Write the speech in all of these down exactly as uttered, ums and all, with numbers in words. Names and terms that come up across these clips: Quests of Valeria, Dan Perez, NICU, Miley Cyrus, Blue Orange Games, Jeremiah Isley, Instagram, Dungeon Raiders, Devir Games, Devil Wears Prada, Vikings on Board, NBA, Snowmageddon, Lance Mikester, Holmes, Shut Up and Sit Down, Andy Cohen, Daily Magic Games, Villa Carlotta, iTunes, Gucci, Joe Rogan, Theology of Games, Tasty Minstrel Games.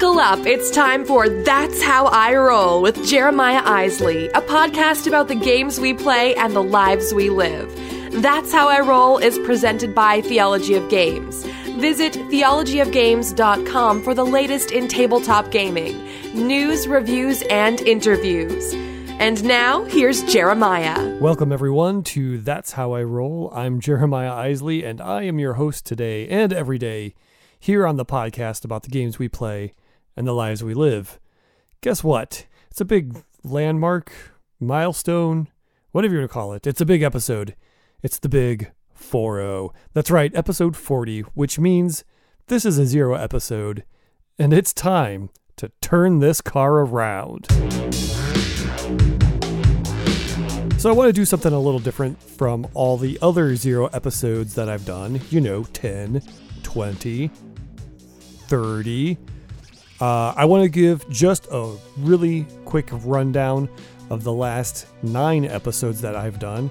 Buckle up, it's time for That's How I Roll with Jeremiah Isley, a podcast about the games we play and the lives we live. That's How I Roll is presented by Theology of Games. Visit theology of games dot com for the latest in tabletop gaming, news, reviews, and interviews. And now, here's Jeremiah. Welcome, everyone, to That's How I Roll. I'm Jeremiah Isley, and I am your host today and every day here on the podcast about the games we play and the lives we live. Guess what? It's a big landmark, milestone, whatever you want to call it. It's a big episode. It's the big four oh. That's right, episode forty, which means this is a zero episode, and it's time to turn this car around. So I want to do something a little different from all the other zero episodes that I've done. You know, ten, twenty, thirty. Uh, I want to give just a really quick rundown of the last nine episodes that I've done.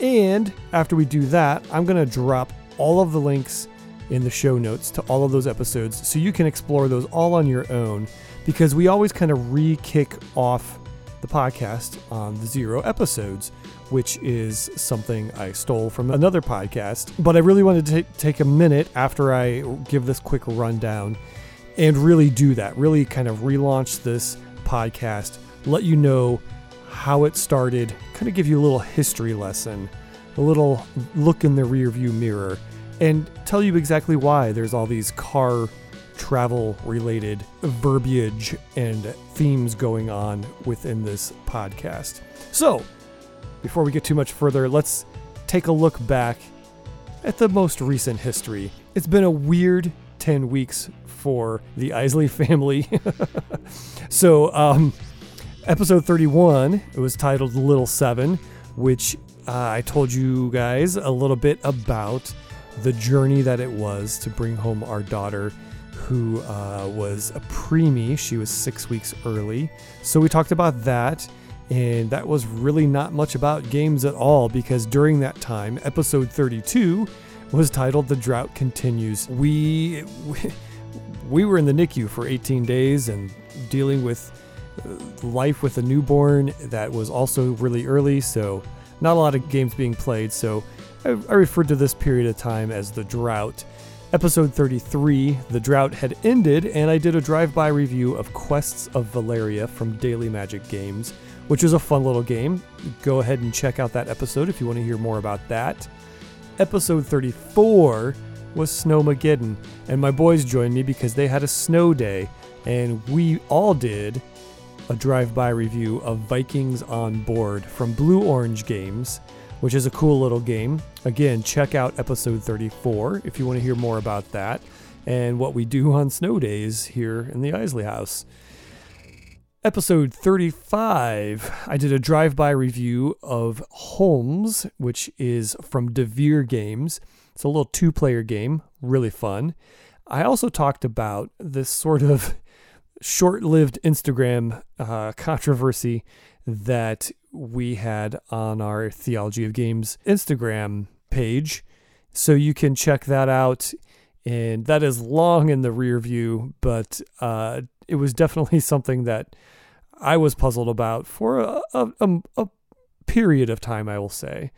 And after we do that, I'm going to drop all of the links in the show notes to all of those episodes so you can explore those all on your own, because we always kind of re-kick off the podcast on the zero episodes, which is something I stole from another podcast. But I really wanted to t- take a minute after I give this quick rundown and really do that, really kind of relaunch this podcast, let you know how it started, kind of give you a little history lesson, a little look in the rearview mirror, and tell you exactly why there's all these car travel related verbiage and themes going on within this podcast. So before we get too much further, let's take a look back at the most recent history. It's been a weird ten weeks for the Isley family. so um, episode thirty-one, it was titled Little Seven, which uh, I told you guys a little bit about the journey that it was to bring home our daughter, who uh, was a preemie. She was six weeks early. So we talked about that, and that was really not much about games at all, because during that time, episode thirty-two was titled The Drought Continues. We, we were in the N I C U for eighteen days and dealing with life with a newborn that was also really early, so not a lot of games being played. So I, I referred to this period of time as The Drought. Episode thirty-three, the drought had ended, and I did a drive-by review of Quests of Valeria from Daily Magic Games, which is a fun little game. Go ahead and check out that episode if you want to hear more about that. Episode thirty-four was Snowmageddon, and my boys joined me because they had a snow day, and we all did a drive-by review of Vikings on Board from Blue Orange Games, which is a cool little game. Again, check out episode thirty-four if you want to hear more about that and what we do on snow days here in the Isley house. Episode thirty-five, I did a drive-by review of Holmes, which is from Devir Games. It's a little two-player game, really fun. I also talked about this sort of short-lived Instagram uh, controversy that we had on our Theology of Games Instagram page. So you can check that out. And that is long in the rear view, but uh, it was definitely something that I was puzzled about for a, a, a, a period of time, I will say.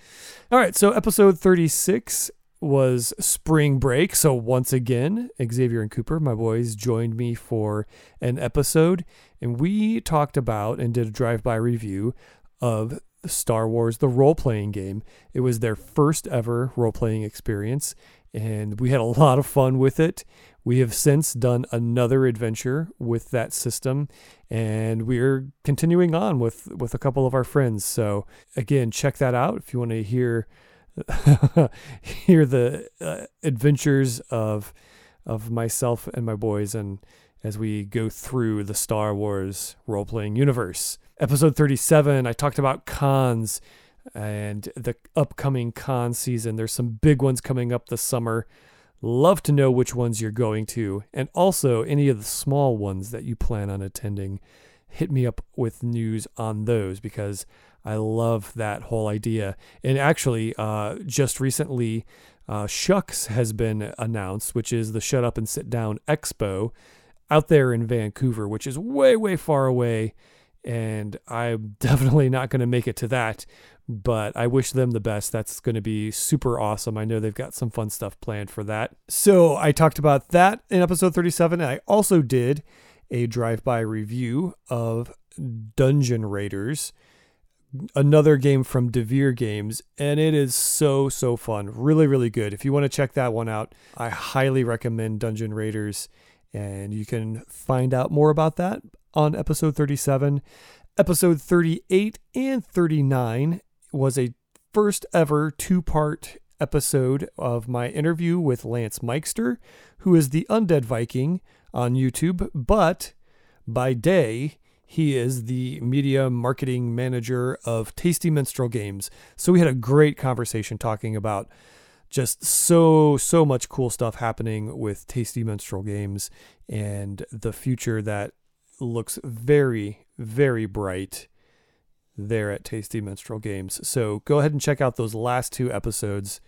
All right, so episode thirty-six was Spring Break. So once again, Xavier and Cooper, my boys, joined me for an episode. And we talked about and did a drive-by review of Star Wars, the role-playing game. It was their first ever role-playing experience, and we had a lot of fun with it. We have since done another adventure with that system, and we're continuing on with, with a couple of our friends. So again, check that out if you want to hear hear the uh, adventures of of myself and my boys, and as we go through the Star Wars role-playing universe. Episode thirty-seven, I talked about cons and the upcoming con season. There's some big ones coming up this summer. Love to know which ones you're going to, and also any of the small ones that you plan on attending. Hit me up with news on those, because I love that whole idea. And actually, uh, just recently, uh, Shucks has been announced, which is the Shut Up and Sit Down Expo. out there in Vancouver, which is way, way far away. And I'm definitely not going to make it to that, but I wish them the best. That's going to be super awesome. I know they've got some fun stuff planned for that. So I talked about that in episode thirty-seven. And I also did a drive-by review of Dungeon Raiders, another game from Devir Games. And it is so, so fun. Really, really good. If you want to check that one out, I highly recommend Dungeon Raiders. And you can find out more about that on episode thirty-seven. Episode thirty-eight and thirty-nine was a first ever two-part episode of my interview with Lance Mikester, who is the Undead Viking on YouTube, but by day he is the media marketing manager of Tasty Minstrel Games. So we had a great conversation talking about just so, so much cool stuff happening with Tasty Minstrel Games and the future that looks very, very bright there at Tasty Minstrel Games. So go ahead and check out those last two episodes.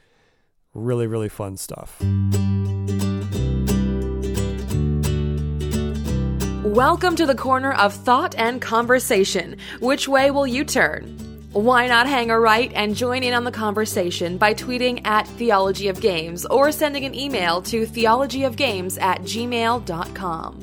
Really, really fun stuff. Welcome to the corner of thought and conversation. Which way will you turn? Why not hang a right and join in on the conversation by tweeting at Theology of Games or sending an email to theology of games at gmail dot com.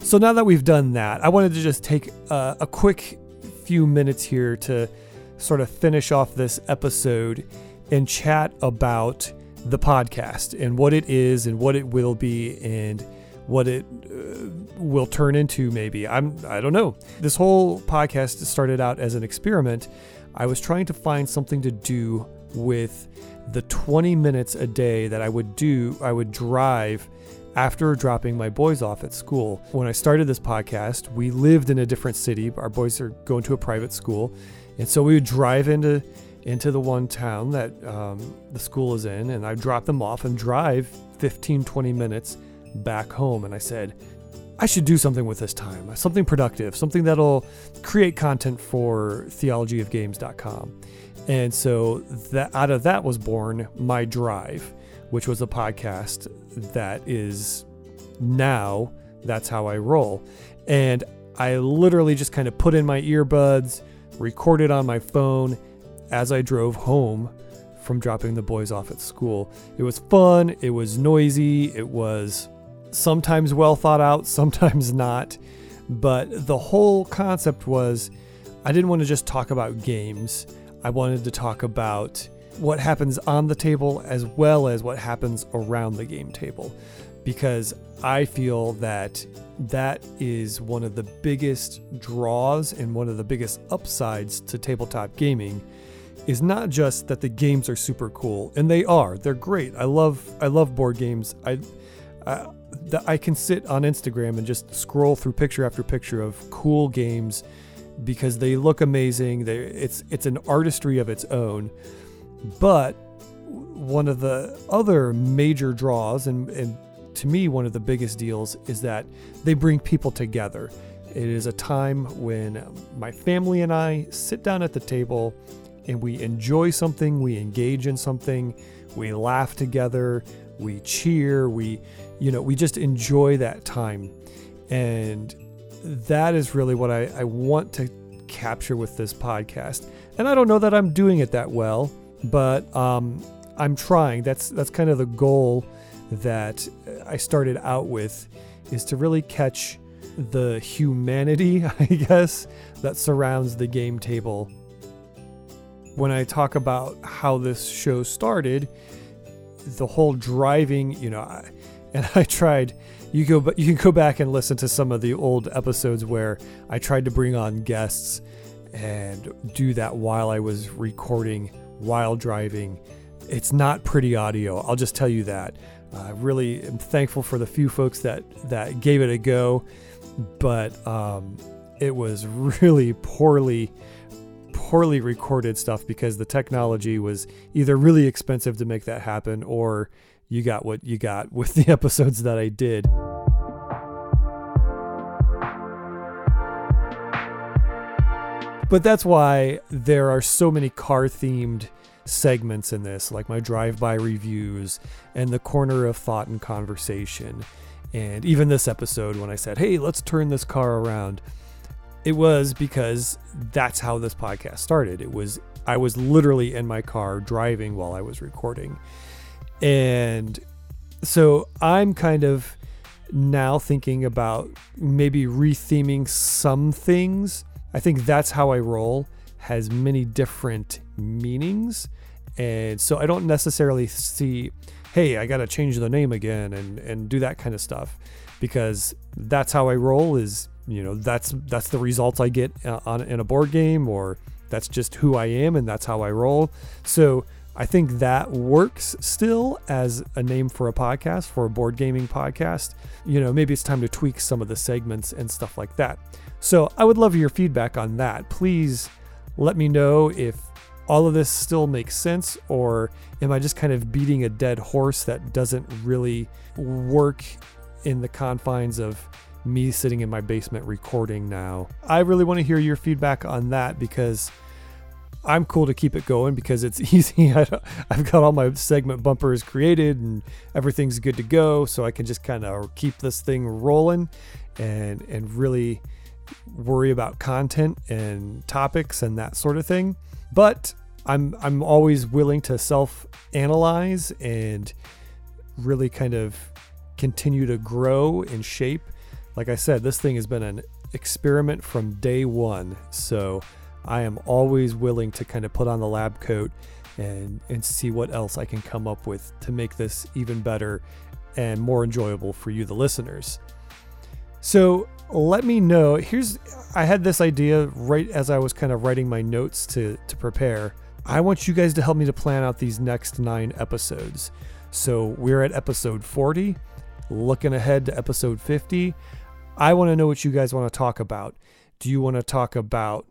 So now that we've done that, I wanted to just take a, a quick few minutes here to sort of finish off this episode and chat about the podcast and what it is and what it will be and what it uh, will turn into maybe. I'm, I don't know. This whole podcast started out as an experiment. I was trying to find something to do with the twenty minutes a day that I would do, I would drive after dropping my boys off at school. When I started this podcast, we lived in a different city. Our boys are going to a private school. And so we would drive into into the one town that um, the school is in, and I'd drop them off and drive fifteen, twenty minutes back home. And I said, I should do something with this time, something productive, something that'll create content for theology of games dot com. And so that, out of that was born My Drive, which was a podcast that is now That's How I Roll. And I literally just kind of put in my earbuds, recorded on my phone as I drove home from dropping the boys off at school. It was fun. It was noisy. It was sometimes well thought out, sometimes not. But the whole concept was I didn't want to just talk about games. I wanted to talk about what happens on the table as well as what happens around the game table, because I feel that that is one of the biggest draws and one of the biggest upsides to tabletop gaming is not just that the games are super cool, and they are, they're great. I love, I love board games. I, I, I can sit on Instagram and just scroll through picture after picture of cool games because they look amazing. They, it's, it's an artistry of its own. But one of the other major draws, and, and to me, one of the biggest deals, is that they bring people together. It is a time when my family and I sit down at the table and we enjoy something, we engage in something, we laugh together, we cheer, we, you know, we just enjoy that time. And that is really what I, I want to capture with this podcast. And I don't know that I'm doing it that well. But um, I'm trying. That's that's kind of the goal that I started out with, is to really catch the humanity, I guess, that surrounds the game table. When I talk about how this show started, the whole driving, you know, I, and I tried. You go, but you can go back and listen to some of the old episodes where I tried to bring on guests and do that while I was recording. While driving, it's not pretty audio. I'll just tell you that. I uh, really am thankful for the few folks that that gave it a go, but um, it was really poorly, poorly recorded stuff because the technology was either really expensive to make that happen, or you got what you got with the episodes that I did. But that's why there are so many car-themed segments in this, like my drive-by reviews and the corner of thought and conversation And even this episode, when I said, hey, let's turn this car around, it was because that's how this podcast started. It was, I was literally in my car driving while I was recording. And so I'm kind of now thinking about maybe retheming some things. I think That's How I Roll has many different meanings. And so I don't necessarily see, hey, I got to change the name again and, and do that kind of stuff, because That's How I Roll is, you know, that's, that's the results I get on in a board game, or that's just who I am and that's how I roll. So I think that works still as a name for a podcast, for a board gaming podcast. You know, maybe it's time to tweak some of the segments and stuff like that. So I would love your feedback on that. Please let me know if all of this still makes sense, or am I just kind of beating a dead horse that doesn't really work in the confines of me sitting in my basement recording now. I really want to hear your feedback on that, because I'm cool to keep it going because it's easy. I don't, I've got all my segment bumpers created and everything's good to go, so I can just kind of keep this thing rolling and and really worry about content and topics and that sort of thing. But I'm I'm always willing to self-analyze and really kind of continue to grow and shape. Like I said, this thing has been an experiment from day one, so I am always willing to kind of put on the lab coat and, and see what else I can come up with to make this even better and more enjoyable for you, the listeners. So let me know. Here's, I had this idea right as I was kind of writing my notes to, to prepare. I want you guys to help me to plan out these next nine episodes. So we're at episode forty, looking ahead to episode fifty. I want to know what you guys want to talk about. Do you want to talk about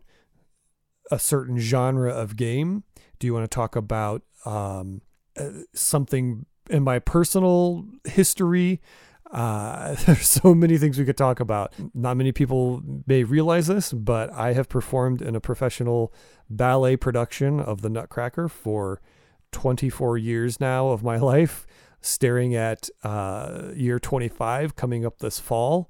a certain genre of game? Do you want to talk about um, uh, something in my personal history? Uh, there's so many things we could talk about. Not many people may realize this, but I have performed in a professional ballet production of The Nutcracker for twenty-four years now of my life, staring at uh, year twenty-five coming up this fall.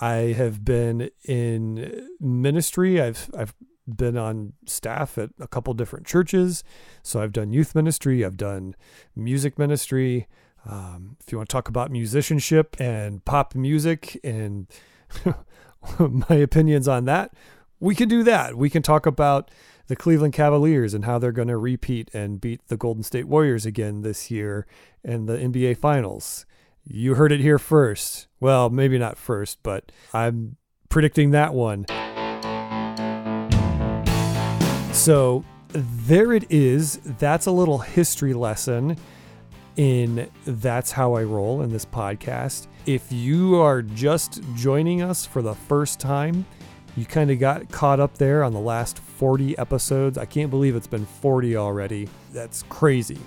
I have been in ministry. I've I've been on staff at a couple different churches. So I've done youth ministry. I've done music ministry. Um, if you want to talk about musicianship and pop music and my opinions on that, we can do that. We can talk about the Cleveland Cavaliers and how they're going to repeat and beat the Golden State Warriors again this year in the N B A Finals. You heard it here first. Well, maybe not first, but I'm predicting that one. So there it is. That's a little history lesson in That's How I Roll in this podcast. If you are just joining us for the first time, you kind of got caught up there on the last forty episodes. I can't believe it's been forty already. That's crazy.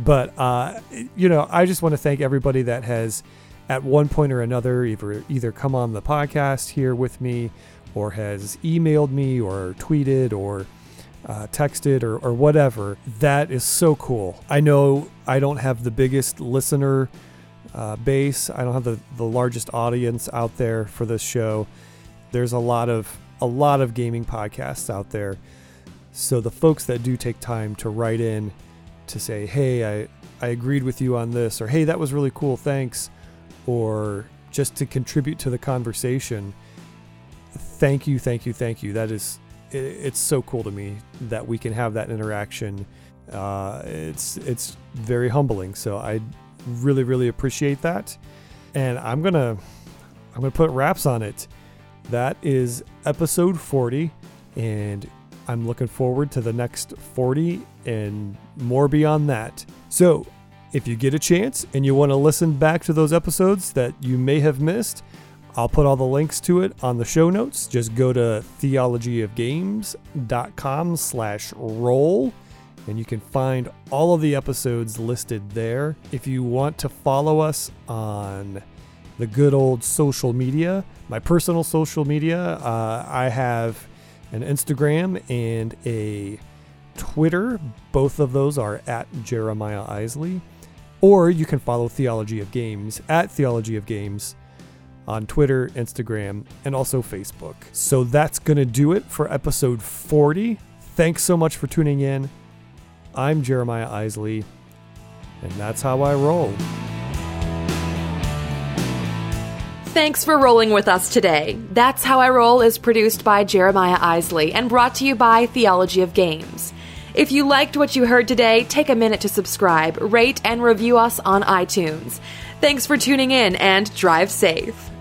But, uh, you know, I just want to thank everybody that has at one point or another either, either come on the podcast here with me, or has emailed me, or tweeted, or uh, texted, or, or whatever. That is so cool. I know I don't have the biggest listener uh, base. I don't have the, the largest audience out there for this show. There's a lot of a lot of gaming podcasts out there. So the folks that do take time to write in to say, hey, I, I agreed with you on this, or hey, that was really cool, thanks, or just to contribute to the conversation, Thank you, thank you, thank you. That is, it's so cool to me that we can have that interaction. Uh, it's it's very humbling. So I really, really appreciate that. And I'm gonna I'm gonna put wraps on it. That is episode forty, and I'm looking forward to the next forty and more beyond that. So if you get a chance and you want to listen back to those episodes that you may have missed, I'll put all the links to it on the show notes. Just go to theologyofgames.com slash roll, and you can find all of the episodes listed there. If you want to follow us on the good old social media, my personal social media, uh, I have an Instagram and a Twitter. Both of those are at Jeremiah Isley. Or you can follow Theology of Games at Theology of Games on Twitter, Instagram, and also Facebook. So that's going to do it for episode forty. Thanks so much for tuning in. I'm Jeremiah Isley, and that's how I roll. Thanks for rolling with us today. That's How I Roll is produced by Jeremiah Isley and brought to you by Theology of Games. If you liked what you heard today, take a minute to subscribe, rate, and review us on iTunes. Thanks for tuning in, and drive safe.